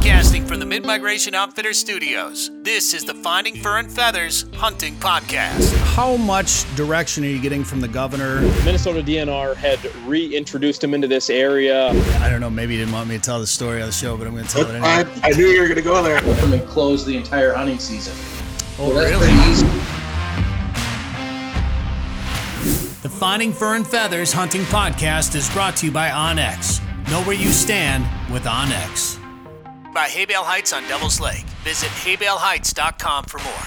Broadcasting from the Mid-Migration Outfitter Studios, this is the Finding Fur and Feathers Hunting Podcast. How much direction are you getting from the governor? Minnesota DNR had reintroduced him into this area. I don't know, maybe he didn't want me to tell the story on the show, but I'm going to tell it anyway. I knew you were going to go there. I'm going to close the entire hunting season. Oh, so really? The Finding Fur and Feathers Hunting Podcast is brought to you by OnX. Know where you stand with OnX. By Hay Bale Heights on Devil's Lake. Visit haybaleheights.com for more.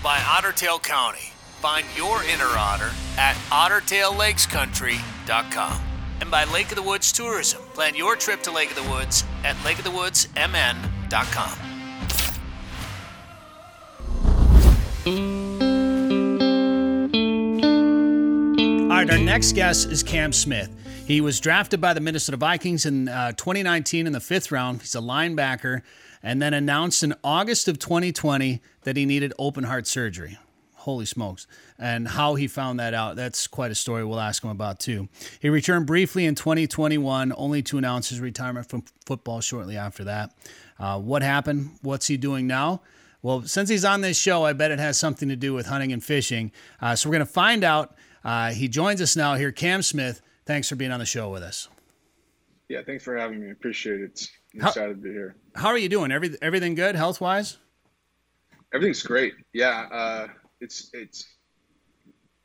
By Otter Tail County. Find your inner otter at ottertaillakescountry.com. And by Lake of the Woods Tourism. Plan your trip to Lake of the Woods at lakeofthewoodsmn.com. All right, our next guest is Cam Smith. He was drafted by the Minnesota Vikings in 2019 in the fifth round. He's a linebacker, and then announced in August of 2020 that he needed open heart surgery. Holy smokes. And how he found that out, that's quite a story we'll ask him about too. He returned briefly in 2021, only to announce his retirement from football shortly after that. What happened? What's he doing now? Well, since he's on this show, I bet it has something to do with hunting and fishing. So we're going to find out. He joins us now here, Cam Smith. Thanks for being on the show with us. Yeah, thanks for having me. Appreciate it. I'm excited to be here. How are you doing? Everything good health-wise? Everything's great. Yeah, it's.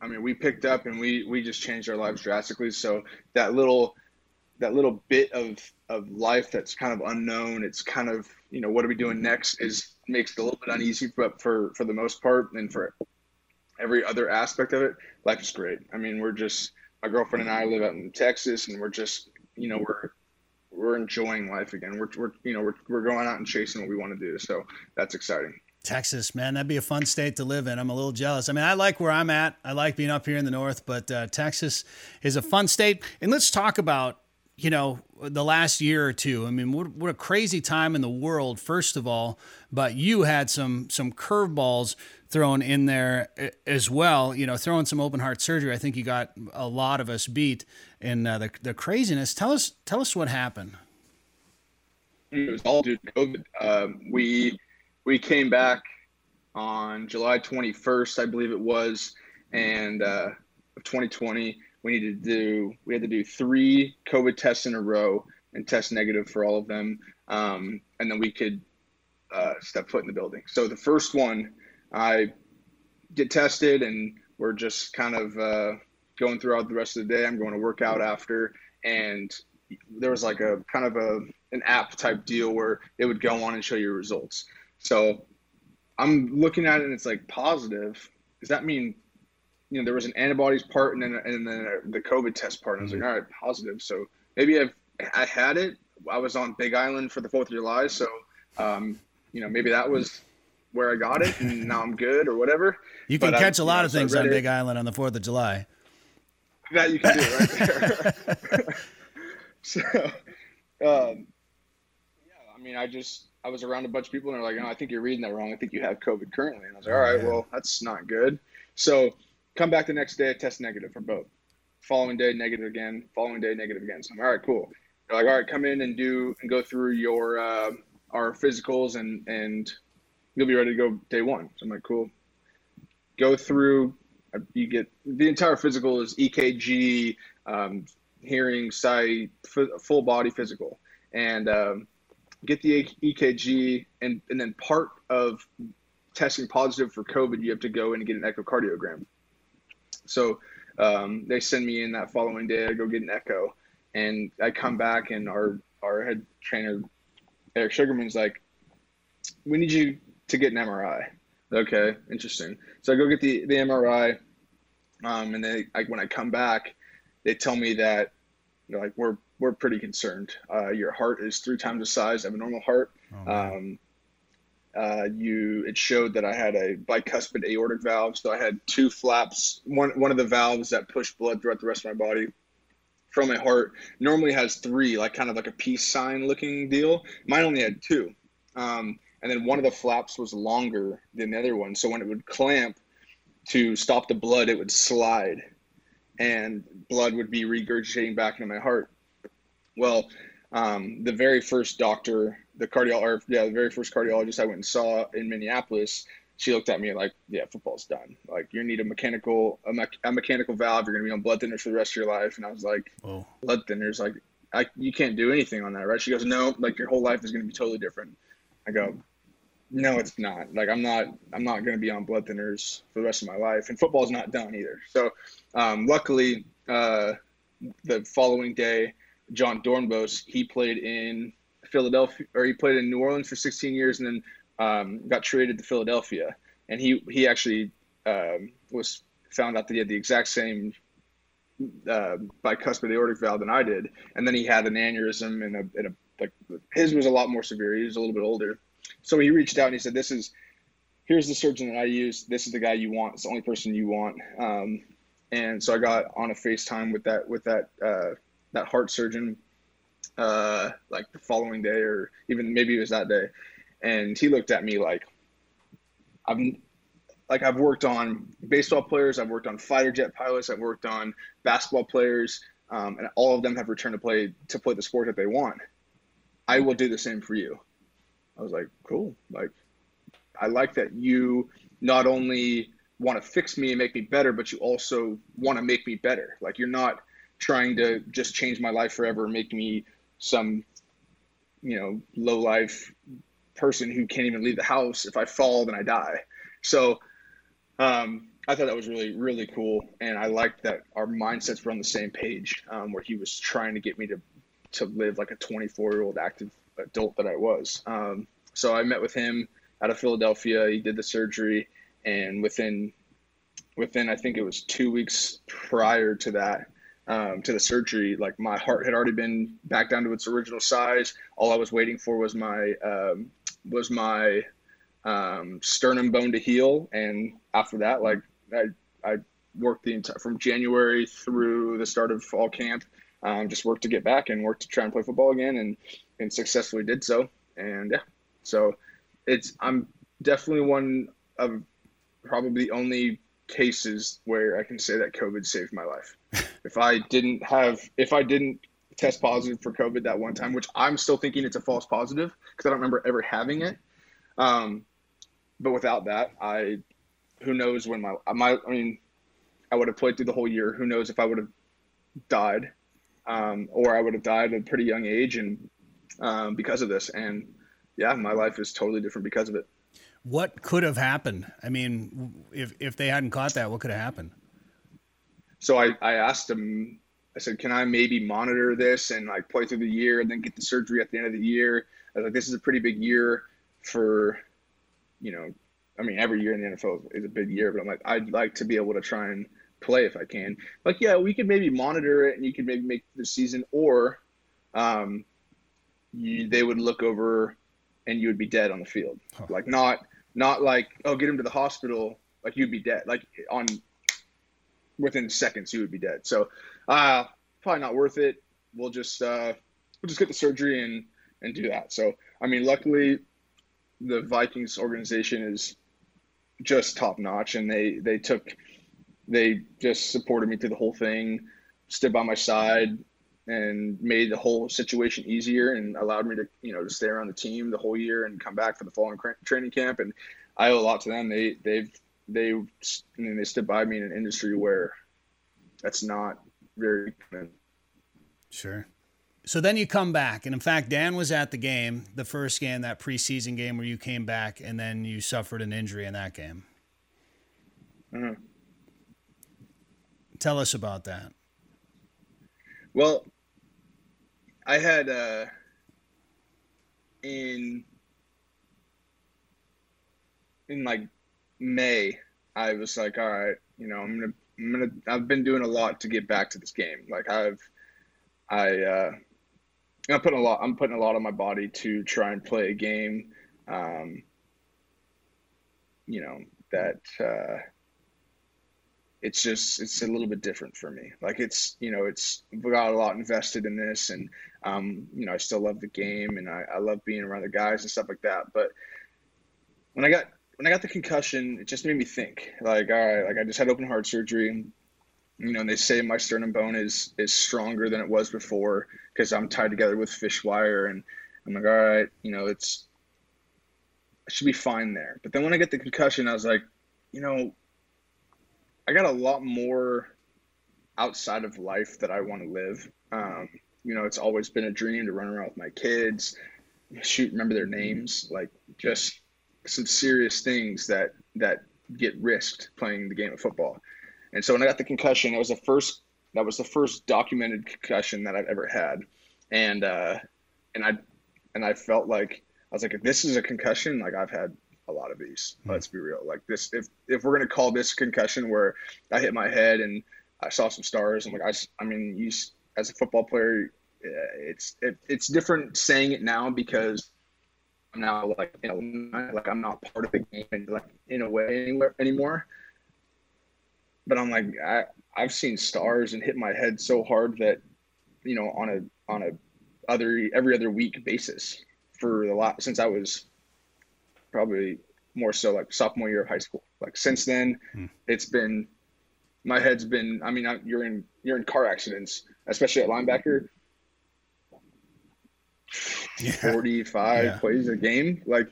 I mean, we picked up and we just changed our lives drastically. So that little bit of life that's kind of unknown. It's kind of, you know, what are we doing next? Makes it a little bit uneasy, but for the most part and for every other aspect of it, life is great. I mean, my girlfriend and I live out in Texas, and we're just, you know, we're enjoying life again. We're going out and chasing what we want to do. So that's exciting. Texas, man, that'd be a fun state to live in. I'm a little jealous. I mean, I like where I'm at. I like being up here in the north, but Texas is a fun state. And let's talk about, you know, the last year or two. I mean, what a crazy time in the world, first of all, but you had some curveballs thrown in there as well, you know, throwing some open heart surgery. I think you got a lot of us beat in the craziness. Tell us what happened. It was all due to COVID. We came back on July 21st, I believe it was, and of 2020. We had to do three COVID tests in a row and test negative for all of them. And then we could step foot in the building. So the first one, I get tested and we're just kind of going throughout the rest of the day. I'm going to work out after. And there was like a kind of an app type deal where it would go on and show you results. So I'm looking at it and it's like positive. Does that mean, you know, there was an antibodies part and then the COVID test part. And I was like, all right, positive. So maybe I had it. I was on Big Island for the 4th of July. So, you know, maybe that was where I got it and now I'm good or whatever. You can catch a lot of things on Big Island on the 4th of July. That you can do right there. So, yeah, I mean, I was around a bunch of people and they're like, oh, I think you're reading that wrong. I think you have COVID currently. And I was like, all right, well, that's not good. So, come back the next day, test negative for both. Following day, negative again. Following day, negative again. So I'm all right, cool. They're like, all right, come in and go through your our physicals and you'll be ready to go day one. So I'm like, cool. Go through. You get the entire physical is EKG, hearing, sight, full body physical, and get the EKG and then part of testing positive for COVID, you have to go in and get an echocardiogram. So they send me in that following day. I go get an echo, and I come back, and our head trainer, Eric Sugarman's like, we need you to get an MRI. Okay, interesting. So I go get the MRI, and then when I come back, they tell me that they're like, we're pretty concerned. Your heart is 3 times the size of a normal heart. Oh, it showed that I had a bicuspid aortic valve. So I had 2 flaps, one of the valves that push blood throughout the rest of my body from my heart. Normally has 3, like kind of like a peace sign looking deal. Mine only had 2. And then one of the flaps was longer than the other one. So when it would clamp to stop the blood, it would slide and blood would be regurgitating back into my heart. Well, The very first doctor, the very first cardiologist I went and saw in Minneapolis, she looked at me like, yeah, football's done. Like, you need a mechanical valve. You're going to be on blood thinners for the rest of your life. And I was like, oh. Blood thinners, like, you can't do anything on that, right? She goes, no, like, your whole life is going to be totally different. I go, no, it's not. Like, I'm not going to be on blood thinners for the rest of my life. And football's not done either. So luckily, the following day, John Dornbos, he played in Philadelphia, or he played in New Orleans for 16 years and then got traded to Philadelphia. And he actually found out that he had the exact same bicuspid aortic valve than I did. And then he had an aneurysm and like his was a lot more severe. He was a little bit older. So he reached out and he said, here's the surgeon that I use. This is the guy you want. It's the only person you want. And so I got on a FaceTime with that heart surgeon, like the following day, or even maybe it was that day. And he looked at me like, I've worked on baseball players. I've worked on fighter jet pilots. I've worked on basketball players. And all of them have returned to play the sport that they want. I will do the same for you. I was like, cool. Like, I like that you not only want to fix me and make me better, but you also want to make me better. Like, you're not trying to just change my life forever, make me some, low life person who can't even leave the house. If I fall, then I die. So I thought that was really, really cool. And I liked that our mindsets were on the same page, where he was trying to get me to live like a 24-year-old active adult that I was. So I met with him out of Philadelphia. He did the surgery. And within I think it was 2 weeks prior to that, to the surgery, like my heart had already been back down to its original size. All I was waiting for was my sternum bone to heal. And after that, like I worked from January through the start of fall camp, just worked to get back and worked to try and play football again, and successfully did so. And yeah, so I'm definitely one of probably the only cases where I can say that COVID saved my life. If I didn't test positive for COVID that one time, which I'm still thinking it's a false positive because I don't remember ever having it. But without that, who knows when I would have played through the whole year. Who knows if I would have died, or I would have died at a pretty young age and, because of this. And yeah, my life is totally different because of it. What could have happened? I mean, if they hadn't caught that, what could have happened? So I asked him, I said, can I maybe monitor this and like play through the year and then get the surgery at the end of the year? I was like, this is a pretty big year for, every year in the NFL is a big year, but I'm like, I'd like to be able to try and play if I can. Like, yeah, we could maybe monitor it and you could maybe make the season, or they would look over and you would be dead on the field. Huh. Like not like, oh, get him to the hospital. Like you'd be dead, like within seconds you would be dead. So probably not worth it. We'll just get the surgery and do that. So luckily the Vikings organization is just top notch, and they just supported me through the whole thing, stood by my side, and made the whole situation easier and allowed me to to stay around the team the whole year and come back for the following training camp. And I owe a lot to them. They stood by me in an industry where that's not very common. Sure. So then you come back, and in fact, Dan was at the game, the first game, that preseason game where you came back, and then you suffered an injury in that game. Mm-hmm. Tell us about that. Well, I had in like May, I was like, all right, I've been doing a lot to get back to this game. Like I'm putting a lot on my body to try and play a game, it's a little bit different for me. Like we got a lot invested in this, and I still love the game, and I love being around the guys and stuff like that. But when I got the concussion, it just made me think, like, all right, like I just had open heart surgery. You know, they say my sternum bone is stronger than it was before because I'm tied together with fish wire, and I'm like, all right, you know, I should be fine there. But then when I get the concussion, I was like, you know, I got a lot more outside of life that I want to live. You know, it's always been a dream to run around with my kids, remember their names, like just some serious things that get risked playing the game of football. And so when I got the concussion, that was the first documented concussion that I've ever had. And I felt like, I was like, if this is a concussion, like I've had a lot of these, let's be real. Like this, if we're going to call this concussion where I hit my head and I saw some stars, and like, I mean, you, as a football player, it's different saying it now because I'm now like, you know, like I'm not part of the game and like in a way anymore. But I'm like, I've seen stars and hit my head so hard that, you know, every other week basis. Since I was probably more so like sophomore year of high school. Like since then, It's been, my head's been. I mean, you're in car accidents, especially at linebacker. Yeah. 45 plays a game, like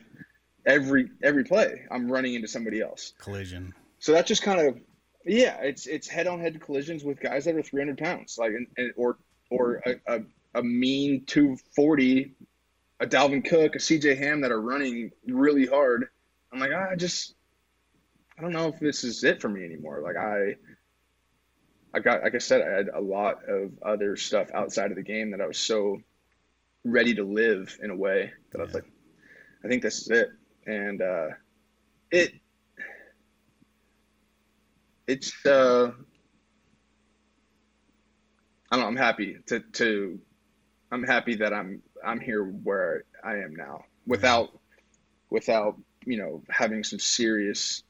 every play, I'm running into somebody else. Collision. So that just kind of, it's head-on-head collisions with guys that are 300 pounds, like or a mean 240. A Dalvin Cook, a CJ Ham that are running really hard. I'm like, I don't know if this is it for me anymore. Like I had a lot of other stuff outside of the game that I was so ready to live in a way that I was like, I think this is it. And it's I don't know, I'm happy that I'm here where I am now without, you know, having some serious,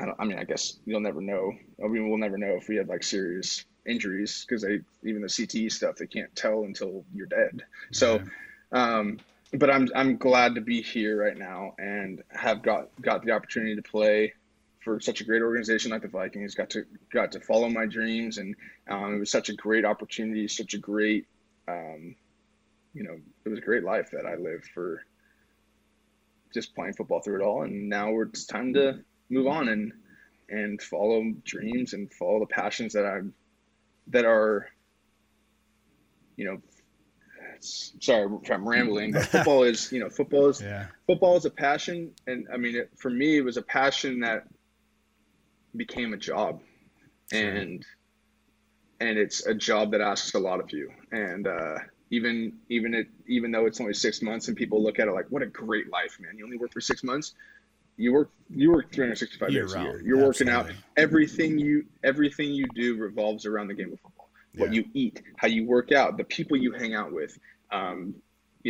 I guess you'll never know. I mean, we'll never know if we had like serious injuries because even the CTE stuff, they can't tell until you're dead. So, but I'm glad to be here right now and have got the opportunity to play for such a great organization like the Vikings, got to follow my dreams. And it was such a great opportunity, such a great, you know, it was a great life that I lived for just playing football through it all. And now it's time to move on and follow dreams and follow the passions that are, you know, sorry if I'm rambling, but football is a passion. And I mean, for me, it was a passion that became a job. And it's a job that asks a lot of you. And even though it's only 6 months and people look at it like, what a great life, man. You only work for 6 months. You work 365 days a year. You're working out. Everything you do revolves around the game of football. What you eat, how you work out, the people you hang out with. You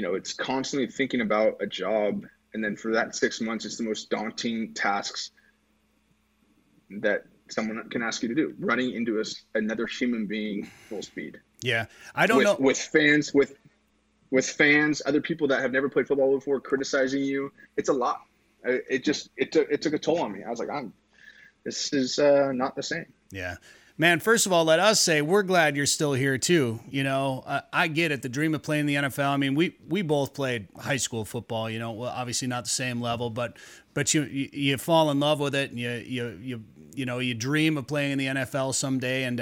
know, it's constantly thinking about a job. And then for that 6 months, it's the most daunting tasks that someone can ask you to do, running into another human being full speed. Yeah. I don't know. With fans, other people that have never played football before criticizing you. It's a lot. It took a toll on me. I was like, this is not the same. Yeah, man. First of all, let us say we're glad you're still here too. You know, I get it. The dream of playing the NFL. I mean, we both played high school football, you know, well, obviously not the same level, but you fall in love with it and you know, you dream of playing in the NFL someday, and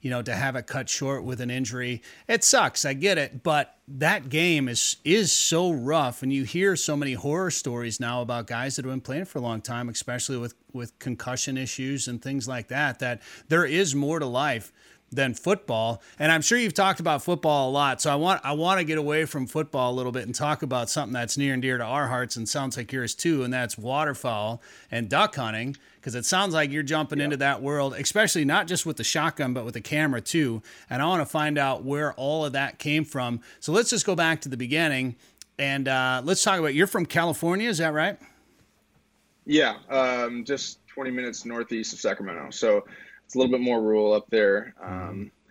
you know, to have it cut short with an injury, it sucks. I get it, but that game is so rough, and you hear so many horror stories now about guys that have been playing for a long time, especially with concussion issues and things like that. That there is more to life than football, and I'm sure you've talked about football a lot. So I want to get away from football a little bit and talk about something that's near and dear to our hearts and sounds like yours too, and that's waterfowl and duck hunting. Because it sounds like you're jumping into that world, especially not just with the shotgun, but with the camera too. And I want to find out where all of that came from. So let's just go back to the beginning and let's talk about, you're from California, is that right? Yeah, just 20 minutes northeast of Sacramento. So it's a little bit more rural up there.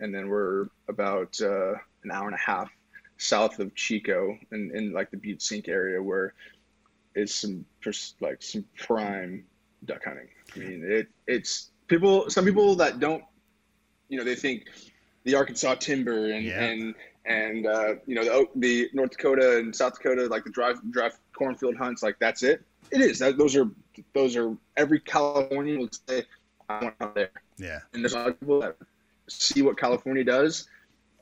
And then we're about an hour and a half south of Chico in like the Butte Sink area, where it's some prime duck hunting. I mean, it's Some people that don't, you know, they think the Arkansas timber and you know, the North Dakota and South Dakota, like the drive cornfield hunts, like that's it. It is. Those are every Californian would say, I want to hunt there. Yeah. And there's a lot of people that see what California does,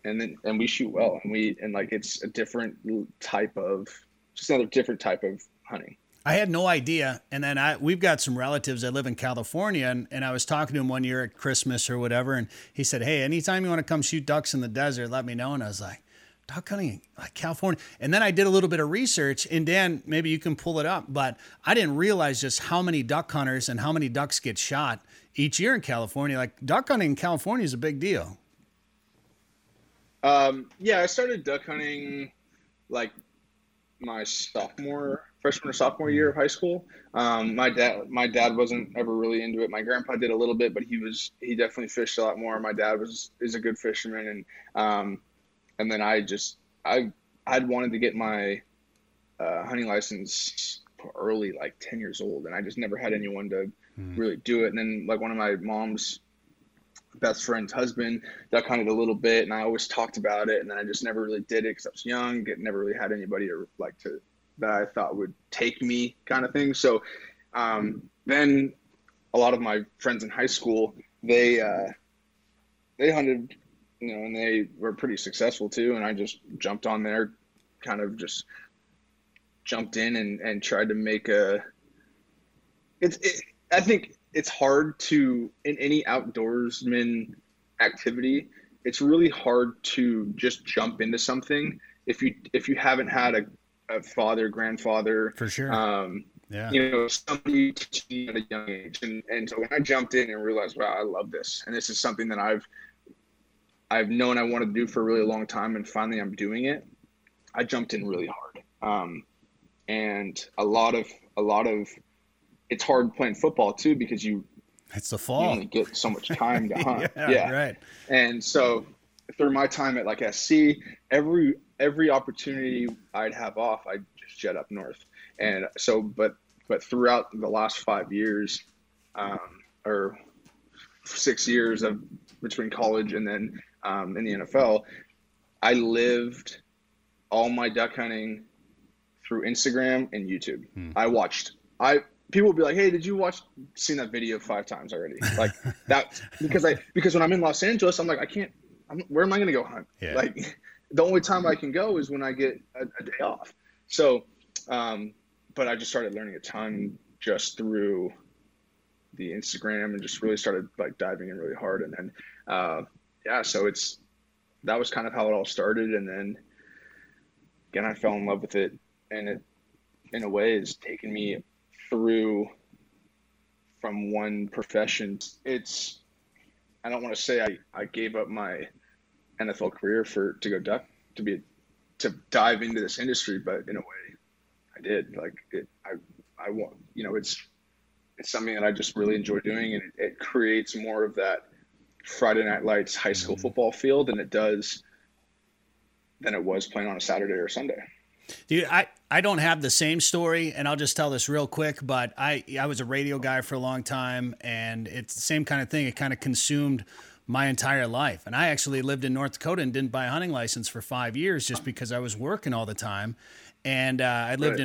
and we shoot well, and like it's a different type of, just another different type of hunting. I had no idea. And then we've got some relatives that live in California, and I was talking to him one year at Christmas or whatever. And he said, "Hey, anytime you want to come shoot ducks in the desert, let me know." And I was like, duck hunting, like California. And then I did a little bit of research, and Dan, maybe you can pull it up, but I didn't realize just how many duck hunters and how many ducks get shot each year in California. Like duck hunting in California is a big deal. Yeah, I started duck hunting like my freshman or sophomore year of high school. My dad wasn't ever really into it. My grandpa did a little bit, but he definitely fished a lot more. My dad is a good fisherman, and then I'd wanted to get my hunting license early, like 10 years old, and I just never had anyone to really do it. And then like one of my mom's best friend's husband duck hunted a little bit, and I always talked about it, and then I just never really did it because I was young, never really had anybody that I thought would take me, kind of thing. So then a lot of my friends in high school, they hunted, you know, and they were pretty successful too. And I just jumped on there, kind of just jumped in and tried to make I think it's hard to, in any outdoorsman activity, it's really hard to just jump into something if you haven't had a father, grandfather, for sure. You know, somebody teaching at a young age. And so when I jumped in and realized, wow, I love this. And this is something that I've known I wanted to do for a really long time, and finally I'm doing it. I jumped in really hard. And a lot of it's hard playing football too, because it's the fall. You only get so much time to hunt. yeah. Right. And so through my time at like SC, every opportunity I'd have off, I'd just jet up north. And so, but throughout the last 5 years, or 6 years of between college and then in the NFL, I lived all my duck hunting through Instagram and YouTube. I watched. People will be like, "Hey, did you seen that video 5 times already?" Like that, because when I'm in Los Angeles, I'm like, where am I going to go hunt? Yeah. Like the only time I can go is when I get a day off. So, but I just started learning a ton just through the Instagram, and just really started like diving in really hard. And then, so that was kind of how it all started. And then again, I fell in love with it, and it in a way has taken me through from one profession. It's, I don't want to say I gave up my NFL career to go duck, to dive into this industry, but in a way I did. Like I want, you know, it's something that I just really enjoy doing, and it creates more of that Friday Night Lights high school football feel than it was playing on a Saturday or Sunday. Dude, I don't have the same story, and I'll just tell this real quick, but I was a radio guy for a long time, and it's the same kind of thing. It kind of consumed my entire life. And I actually lived in North Dakota and didn't buy a hunting license for 5 years just because I was working all the time. And I lived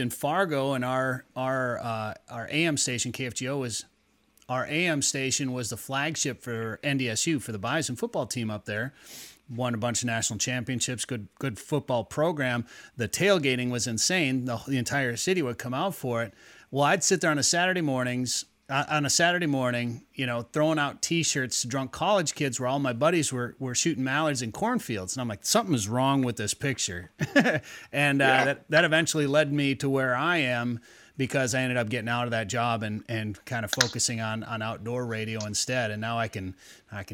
in Fargo, and our AM station, KFGO, was the flagship for NDSU, for the Bison football team up there. Won a bunch of national championships, good football program. The tailgating was insane. The entire city would come out for it. Well, I'd sit there on a Saturday morning, you know, throwing out T-shirts to drunk college kids, where all my buddies were shooting mallards in cornfields. And I'm like, something is wrong with this picture. And that eventually led me to where I am, because I ended up getting out of that job and kind of focusing on outdoor radio instead. And now I can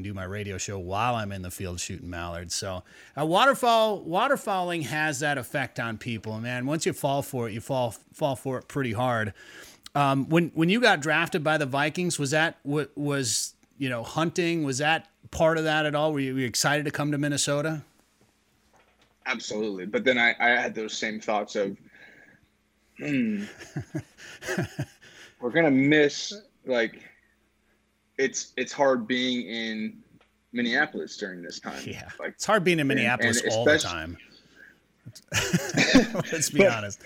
do my radio show while I'm in the field shooting mallards. So waterfowling has that effect on people, man. Once you fall for it, you fall for it pretty hard. When you got drafted by the Vikings, was that what was, you know, hunting? Was that part of that at all? Were you excited to come to Minnesota? Absolutely. But then I had those same thoughts of, we're going to miss, like, it's hard being in Minneapolis during this time. Yeah, like, it's hard being in Minneapolis and all the time. Let's be honest.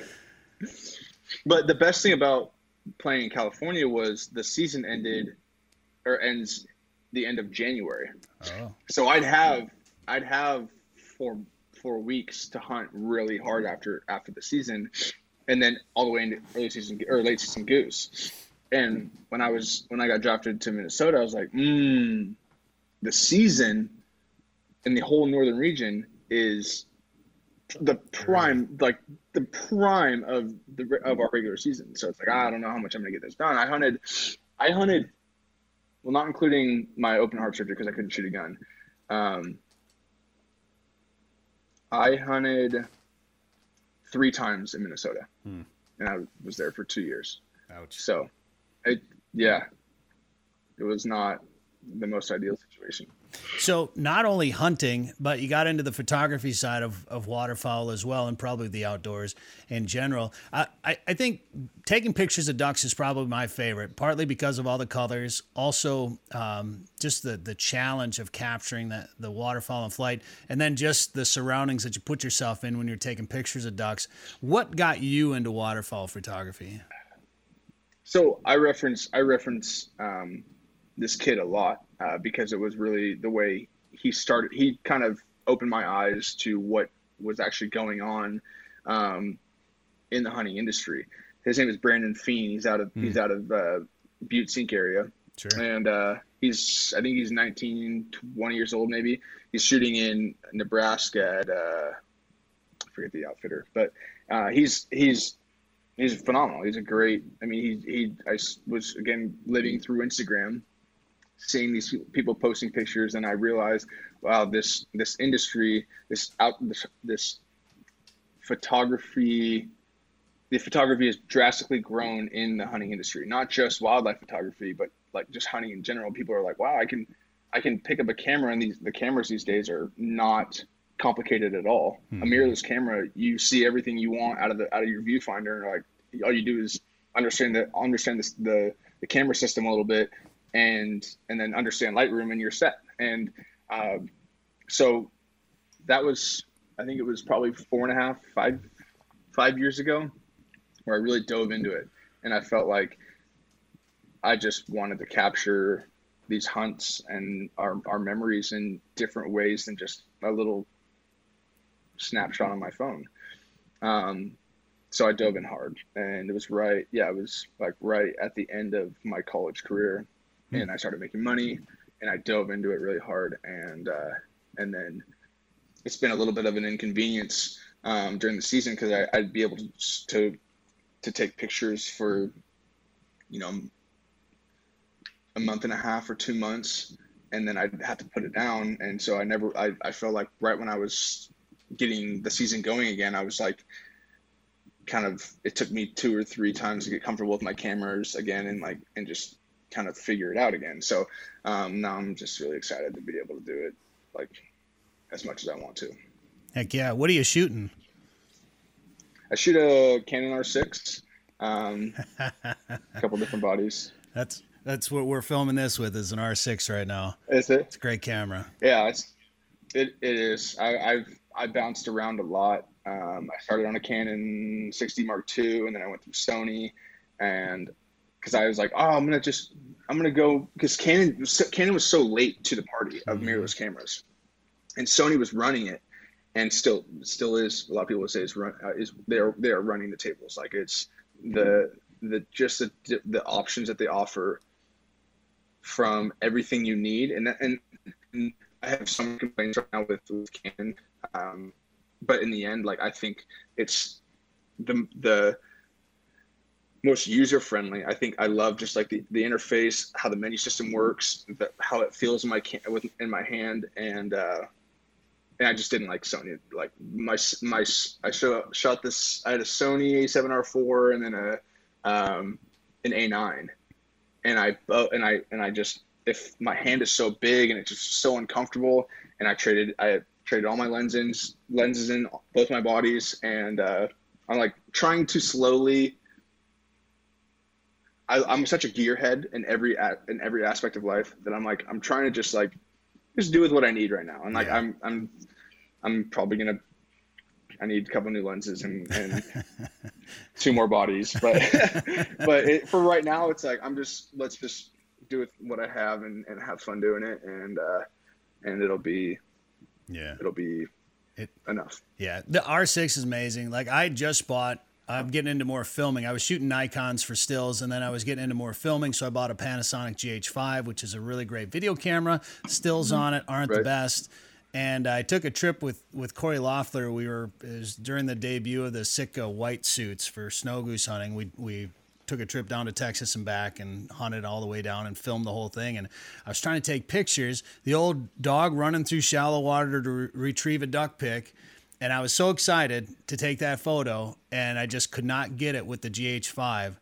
But the best thing about playing in California was the season ends the end of January. Oh. So I'd have four weeks to hunt really hard after the season, and then all the way into early season or late season goose. And when I got drafted to Minnesota, I was like, the season in the whole northern region is the prime of our regular season. So it's like, I don't know how much I'm gonna get this done. I hunted, well, not including my open heart surgery because I couldn't shoot a gun. I hunted 3 times in Minnesota, and I was there for 2 years. Ouch. So, it was not the most ideal situation. So not only hunting, but you got into the photography side of waterfowl as well, and probably the outdoors in general. I think taking pictures of ducks is probably my favorite, partly because of all the colors, also just the challenge of capturing the waterfowl in flight, and then just the surroundings that you put yourself in when you're taking pictures of ducks. What got you into waterfowl photography? So I reference this kid a lot. Because it was really the way he started. He kind of opened my eyes to what was actually going on in the hunting industry. His name is Brandon Fien. He's out of Butte Sink area, sure. And I think he's 19, 20 years old maybe. He's shooting in Nebraska at I forget the outfitter, but he's phenomenal. He's a great. I mean, I was again living through Instagram, seeing these people posting pictures, and I realized, wow, this industry, this photography, the photography has drastically grown in the hunting industry, not just wildlife photography, but like just hunting in general. People are like, wow, I can pick up a camera, and the cameras these days are not complicated at all. Mm-hmm. A mirrorless camera, you see everything you want out of your viewfinder, and like all you do is understand the camera system a little bit, and then understand Lightroom and you're set. And so that was, I think it was probably 4.5, 5 years ago where I really dove into it. And I felt like I just wanted to capture these hunts and our memories in different ways than just a little snapshot on my phone. So I dove in hard, and it was right at the end of my college career. And I started making money, and I dove into it really hard. And then it's been a little bit of an inconvenience during the season because I'd be able to take pictures for, a month and a half or 2 months, and then I'd have to put it down. And so I felt like right when I was getting the season going again, I was like, it took me 2 or 3 times to get comfortable with my cameras again and just kind of figure it out again. So now I'm just really excited to be able to do it like as much as I want to. Heck yeah. What are you shooting? I shoot a Canon R6, a couple different bodies. That's what we're filming this with, is an R6 right now. Is it? It's a great camera. Yeah, it is. I bounced around a lot. I started on a Canon 6D Mark II, and then I went through Sony, and because I was like, I'm gonna go because Canon was so late to the party of mirrorless cameras, and Sony was running it, and still is. A lot of people would say they are running the tables. Like it's the options that they offer from everything you need, and I have some complaints right now with Canon, but in the end, like I think it's the most user-friendly. I think I love just like the interface, how the menu system works, how it feels in my hand, and I just didn't like Sony. Like I shot this. I had a Sony A7R4 and then an A9, and I just, if my hand is so big and it's just so uncomfortable, and I traded all my lenses in both my bodies, and I'm like trying to slowly I'm such a gearhead in every aspect of life that I'm trying to just do with what I need right now. And I'm probably gonna, I need a couple new lenses and two more bodies, but for right now, it's like, let's just do with what I have and have fun doing it. And it'll be enough. Yeah. The R6 is amazing. Like I just bought, I'm getting into more filming. I was shooting Nikons for stills, and then I was getting into more filming, so I bought a Panasonic GH5, which is a really great video camera. Stills on it aren't the best. And I took a trip with Corey Loeffler. It was during the debut of the Sitka white suits for snow goose hunting. We took a trip down to Texas and back and hunted all the way down and filmed the whole thing. And I was trying to take pictures. The old dog running through shallow water to retrieve a duck pick. And I was so excited to take that photo, and I just could not get it with the GH5.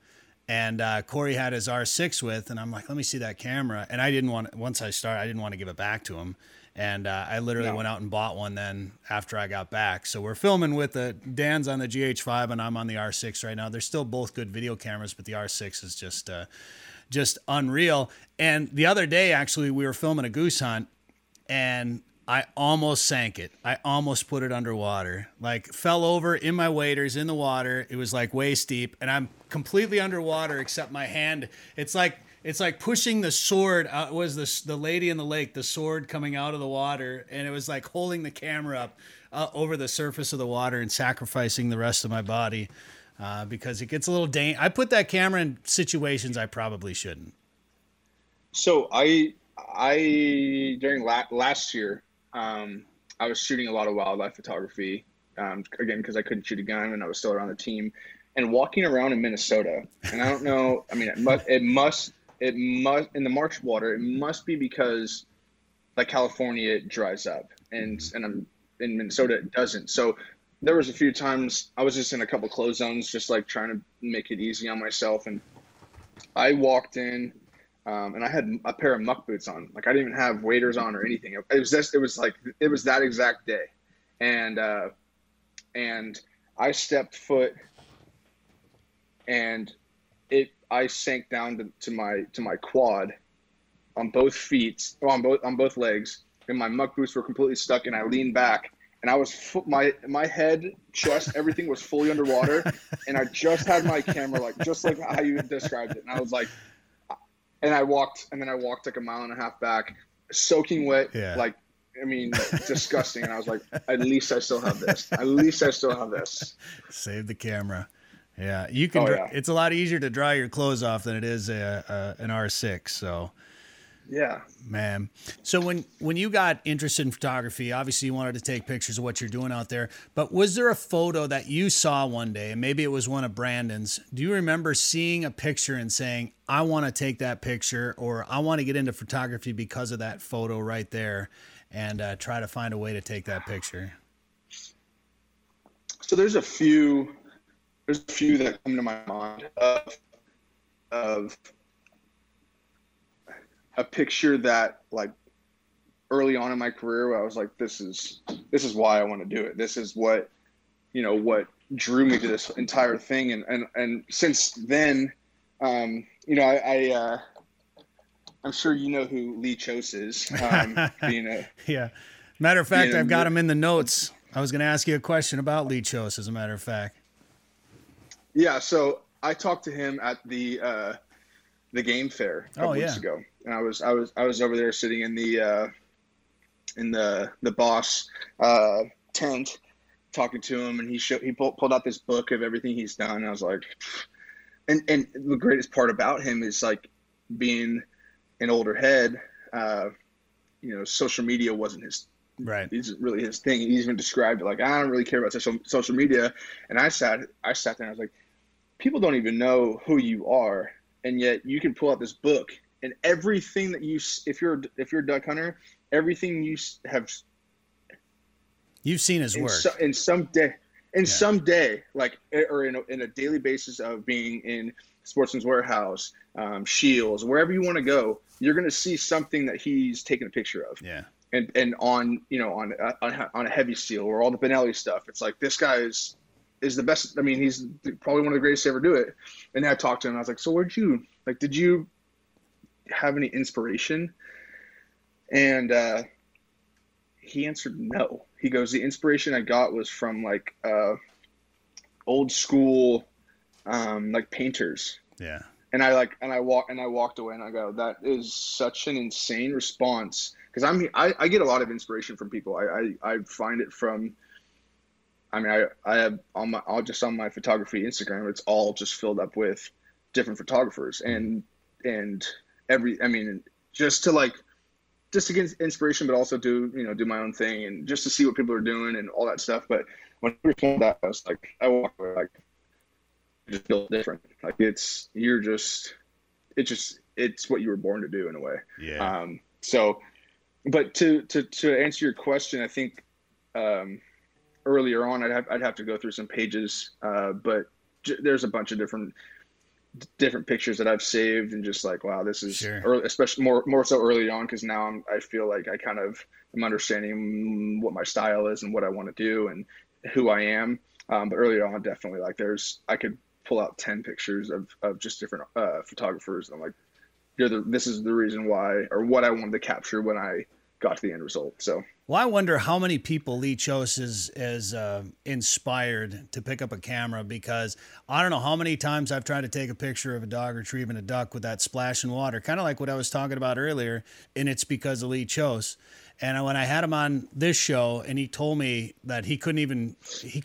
And Corey had his R6 with, and I'm like, let me see that camera. And I didn't want, once I started, I didn't want to give it back to him. And I literally went out and bought one then after I got back. So we're filming with Dan's on the GH5, and I'm on the R6 right now. They're still both good video cameras, but the R6 is just unreal. And the other day, actually, we were filming a goose hunt, and I almost sank it. I almost put it underwater, fell over in my waders in the water. It was waist deep, and I'm completely underwater except my hand. It's like pushing the sword out. It was the lady in the lake, the sword coming out of the water. And it was like holding the camera up over the surface of the water and sacrificing the rest of my body because it gets a little dangerous. I put that camera in situations I probably shouldn't. So I during last year, I was shooting a lot of wildlife photography, again, because I couldn't shoot a gun and I was still around the team, and walking around in Minnesota. And I don't know, I mean, it must in the March water, it must be because like California, it dries up and I'm in Minnesota, it doesn't. So there was a few times I was just in a couple close zones, just trying to make it easy on myself. And I walked in, and I had a pair of muck boots on. I didn't even have waders on or anything. It was that exact day. And I stepped foot and I sank down to my quad on both feet, on both legs, and my muck boots were completely stuck. And I leaned back, and I was my head, chest, everything was fully underwater. And I just had my camera, just like how you described it. And I was like, and I walked, and then I walked a mile and a half back, soaking wet, disgusting. And I was like, at least I still have this. Save the camera. Yeah, you can. It's a lot easier to dry your clothes off than it is an R6. So, yeah, man. So when you got interested in photography, obviously you wanted to take pictures of what you're doing out there. But was there a photo that you saw one day, and maybe it was one of Brandon's? Do you remember seeing a picture and saying, "I want to take that picture," or "I want to get into photography because of that photo right there," and try to find a way to take that picture? So there's a few. There's a few that come to my mind of a picture that early on in my career where I was like, this is why I want to do it. This is what, what drew me to this entire thing. And since then, I'm sure you know who Lee Kjos is. Yeah. Matter of fact, I've got him in the notes. I was going to ask you a question about Lee Kjos, as a matter of fact. Yeah, so I talked to him at the game fair a couple weeks ago, and I was over there sitting in the boss tent talking to him, and he pulled out this book of everything he's done, and I was like, and the greatest part about him is being an older head, social media wasn't his. Right. It's really his thing. He even described it I don't really care about social media. And I sat there and I was like, people don't even know who you are. And yet you can pull out this book and everything that if you're a duck hunter, everything you have. You've seen his work. In a daily basis of being in Sportsman's Warehouse, Shields, wherever you want to go, you're going to see something that he's taken a picture of. Yeah. And on a heavy seal or all the Benelli stuff, it's like this guy is is the best. I mean, he's probably one of the greatest to ever do it. And I talked to him. I was like, so where'd you, like, did you have any inspiration? And he answered no. He goes, the inspiration I got was from like old school like painters. Yeah. And I walked away and I go, that is such an insane response. Cause I get a lot of inspiration from people. I find it from, I mean, I have on my, I'll just on my photography Instagram, it's all just filled up with different photographers and every, I mean, just to like, just to get inspiration, but also do, you know, do my own thing and just to see what people are doing and all that stuff. But when I responded that, I was like, I walked away, like, I just feel different. Like it's, you're just, it just, it's what you were born to do in a way. Yeah. So, but to answer your question, I think, earlier on, I'd have to go through some pages, but there's a bunch of different pictures that I've saved and just like, wow, this is sure. Early, especially more so early on. Cause now I feel like I kind of am understanding what my style is and what I want to do and who I am. But earlier on, definitely like I could pull out 10 pictures of just different, photographers. And I'm like, this is the reason why, or what I wanted to capture when I got to the end result. So, well, I wonder how many people Lee Kjos is inspired to pick up a camera, because I don't know how many times I've tried to take a picture of a dog retrieving a duck with that splash in water, kind of like what I was talking about earlier, and it's because of Lee Kjos. And when I had him on this show, and he told me that he couldn't even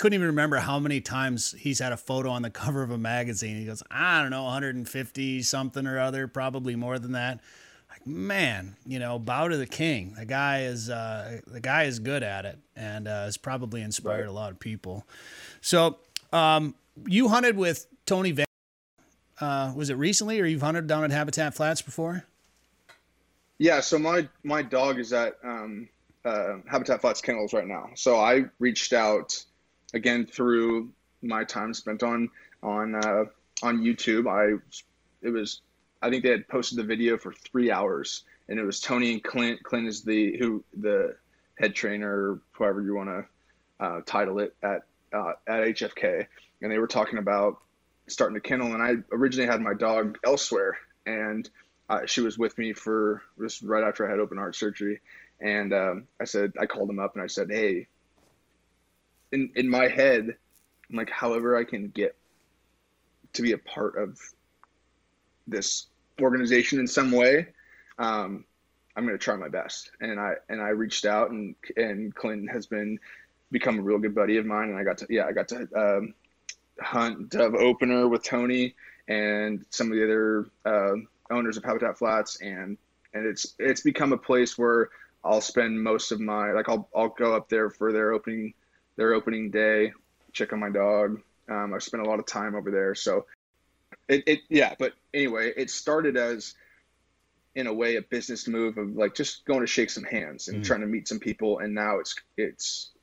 remember how many times he's had a photo on the cover of a magazine. He goes, I don't know, 150 something or other, probably more than that. Man, you know, bow to the king. The guy is good at it, and has probably inspired right. a lot of people. So, you hunted with Tony Van. Was it recently, or you've hunted down at Habitat Flats before? Yeah. So my dog is at Habitat Flats kennels right now. So I reached out again through my time spent on YouTube. I think they had posted the video for 3 hours, and it was Tony and Clint. Clint is the head trainer, whoever you want to title it, at HFK. And they were talking about starting a kennel. And I originally had my dog elsewhere, and she was with me for just right after I had open heart surgery. And I called him up and I said, hey, in my head, I'm like, however I can get to be a part of this organization in some way, I'm going to try my best. And I reached out, and Clinton has become a real good buddy of mine. And I got to hunt dove opener with Tony and some of the other owners of Habitat Flats. And it's become a place where I'll spend most of my, like, I'll go up there for their opening day, check on my dog. I've spent a lot of time over there. So but anyway, it started as, in a way, a business move of like just going to shake some hands and trying to meet some people. And now it's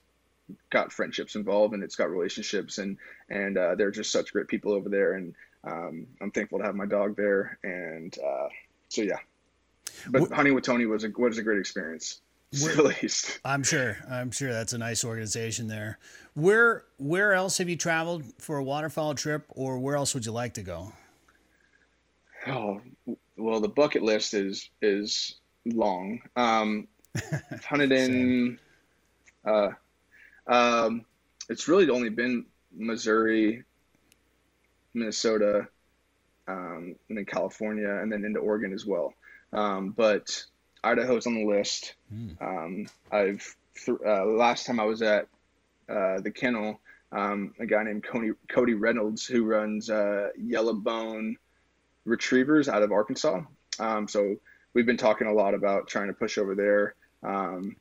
got friendships involved, and it's got relationships, and they're just such great people over there. And I'm thankful to have my dog there. And so yeah, but hunting with Tony was a great experience. At least I'm sure that's a nice organization there. Where else have you traveled for a waterfowl trip, or where else would you like to go? Oh, well, the bucket list is long. Hunted in, it's really only been Missouri, Minnesota, and then California, and then into Oregon as well. But Idaho's on the list. Last time I was at the kennel, a guy named Cody Reynolds, who runs Yellowbone Retrievers out of Arkansas. So we've been talking a lot about trying to push over there. I want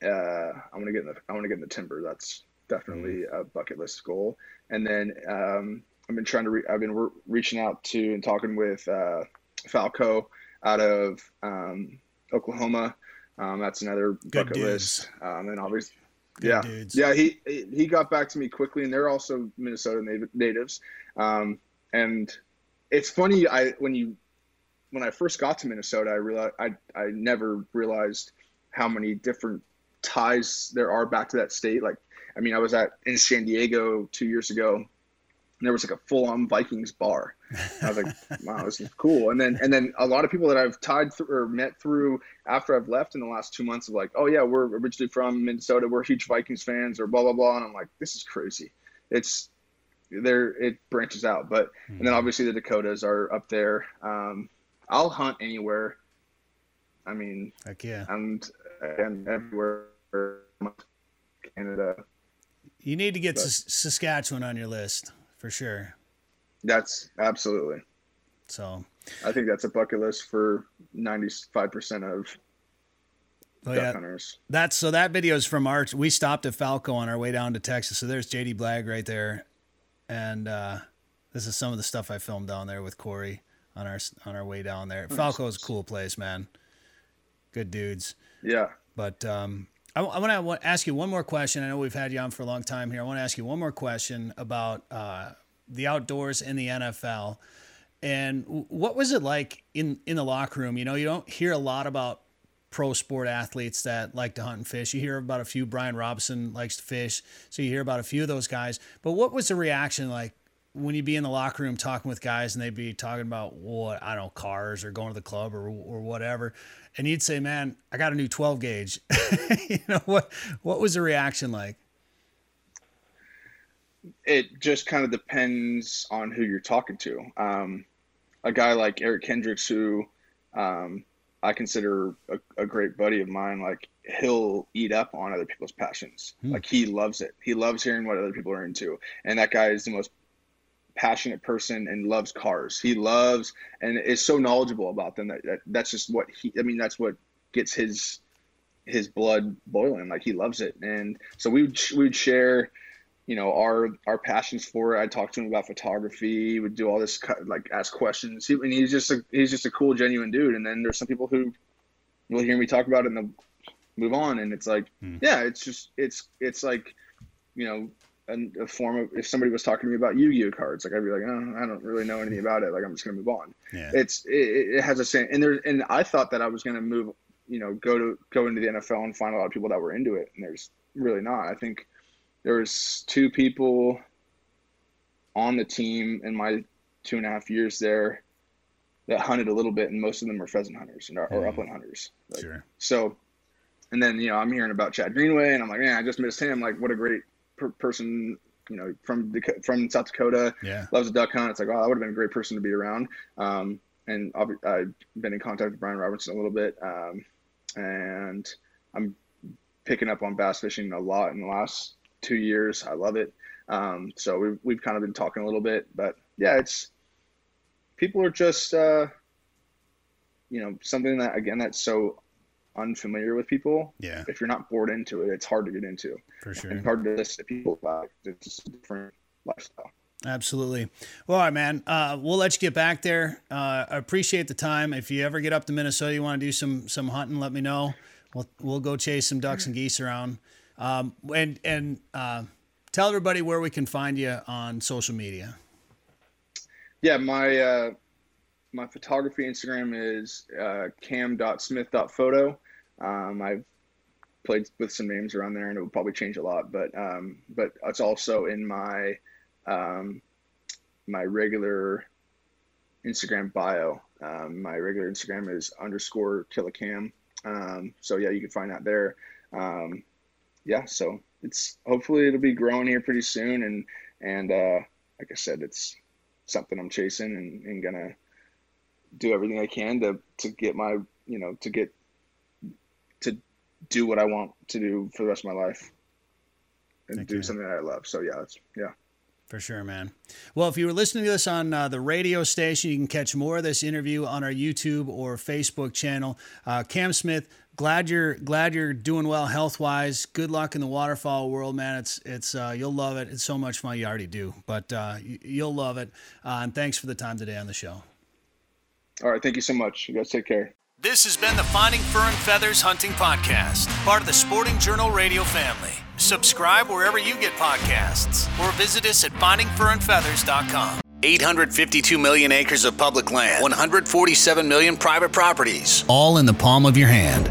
to get in the timber. That's definitely a bucket list goal. And then I've been reaching out to and talking with Falco out of Oklahoma. That's another bucket list. And obviously, he got back to me quickly, and they're also Minnesota natives. And it's funny, when I first got to Minnesota, I never realized how many different ties there are back to that state. Like I mean, I was in San Diego 2 years ago, and there was like a full-on Vikings bar. I was like, wow, this is cool. And then a lot of people that I've tied through or met through after I've left in the last 2 months of like, oh yeah, we're originally from Minnesota, we're huge Vikings fans, or blah blah blah. And I'm like, this is crazy. It's there. It branches out, but and then obviously the Dakotas are up there. I'll hunt anywhere. I mean, heck yeah, and everywhere. Canada. You need to get Saskatchewan on your list for sure. That's absolutely. So I think that's a bucket list for 95% of duck hunters. That video is from we stopped at Falco on our way down to Texas. So there's JD Blagg right there. And this is some of the stuff I filmed down there with Corey on our way down there. Nice. Falco's a cool place, man. Good dudes. Yeah. But I want to ask you one more question. I know we've had you on for a long time here. I want to ask you one more question about the outdoors and the NFL. And what was it like in the locker room? You know, you don't hear a lot about pro sport athletes that like to hunt and fish. You hear about a few. Brian Robinson likes to fish. So you hear about a few of those guys. But what was the reaction like when you'd be in the locker room talking with guys and they'd be talking about, cars or going to the club or whatever. And you'd say, man, I got a new 12 gauge. You know, what was the reaction like? It just kind of depends on who you're talking to. A guy like Eric Kendricks, who I consider a great buddy of mine, like he'll eat up on other people's passions. Like he loves it. He loves hearing what other people are into. And that guy is the most passionate person and loves cars. He loves and is so knowledgeable about them that's just what that's what gets his blood boiling. Like he loves it. And so we would share, our passions for it. I talked to him about photography. He would do all this, like ask questions. And he's just a cool, genuine dude. And then there's some people who will hear me talk about it and they'll move on. And it's like, yeah, it's just, it's like, a form of, if somebody was talking to me about Yu-Gi-Oh cards, like I'd be like, oh, I don't really know anything about it. Like I'm just gonna move on. Yeah. It has the same, and I thought that I was gonna move, go into the NFL and find a lot of people that were into it, and there's really not. I think there was two people on the team in my 2.5 years there that hunted a little bit, and most of them are pheasant hunters or upland hunters. Like, sure. So, and then I'm hearing about Chad Greenway, and I'm like, man, I just missed him. Like what a great person, from South Dakota, loves a duck hunt. It's like, oh, that would have been a great person to be around. And I've been in contact with Brian Robertson a little bit. And I'm picking up on bass fishing a lot in the last 2 years. I love it. So we've kind of been talking a little bit, but yeah, it's, people are just, something that, again, that's so unfamiliar with people. Yeah. If you're not bored into it, it's hard to get into. For sure. It's hard to listen to people about it. It's just a different lifestyle. Absolutely. Well, all right, man. We'll let you get back there. I appreciate the time. If you ever get up to Minnesota, you want to do some hunting, let me know. We'll go chase some ducks and geese around. And tell everybody where we can find you on social media. Yeah, my photography Instagram is cam.smith.photo. I've played with some names around there and it will probably change a lot, but it's also in my my regular Instagram bio. My regular Instagram is _killacam. So yeah, you can find that there. So it's, hopefully it'll be growing here pretty soon. And like I said, it's something I'm chasing and gonna do everything I can to get my, to do what I want to do for the rest of my life and do something that I love. So yeah, for sure, man. Well, if you were listening to this on the radio station, you can catch more of this interview on our YouTube or Facebook channel. Cam Smith, glad you're doing well health-wise. Good luck in the waterfowl world, man. It's you'll love it. It's so much fun. You already do, but you'll love it. And thanks for the time today on the show. All right, thank you so much. You guys take care. This has been the Finding Fur and Feathers Hunting Podcast, part of the Sporting Journal Radio family. Subscribe wherever you get podcasts or visit us at findingfurandfeathers.com. 852 million acres of public land, 147 million private properties, all in the palm of your hand.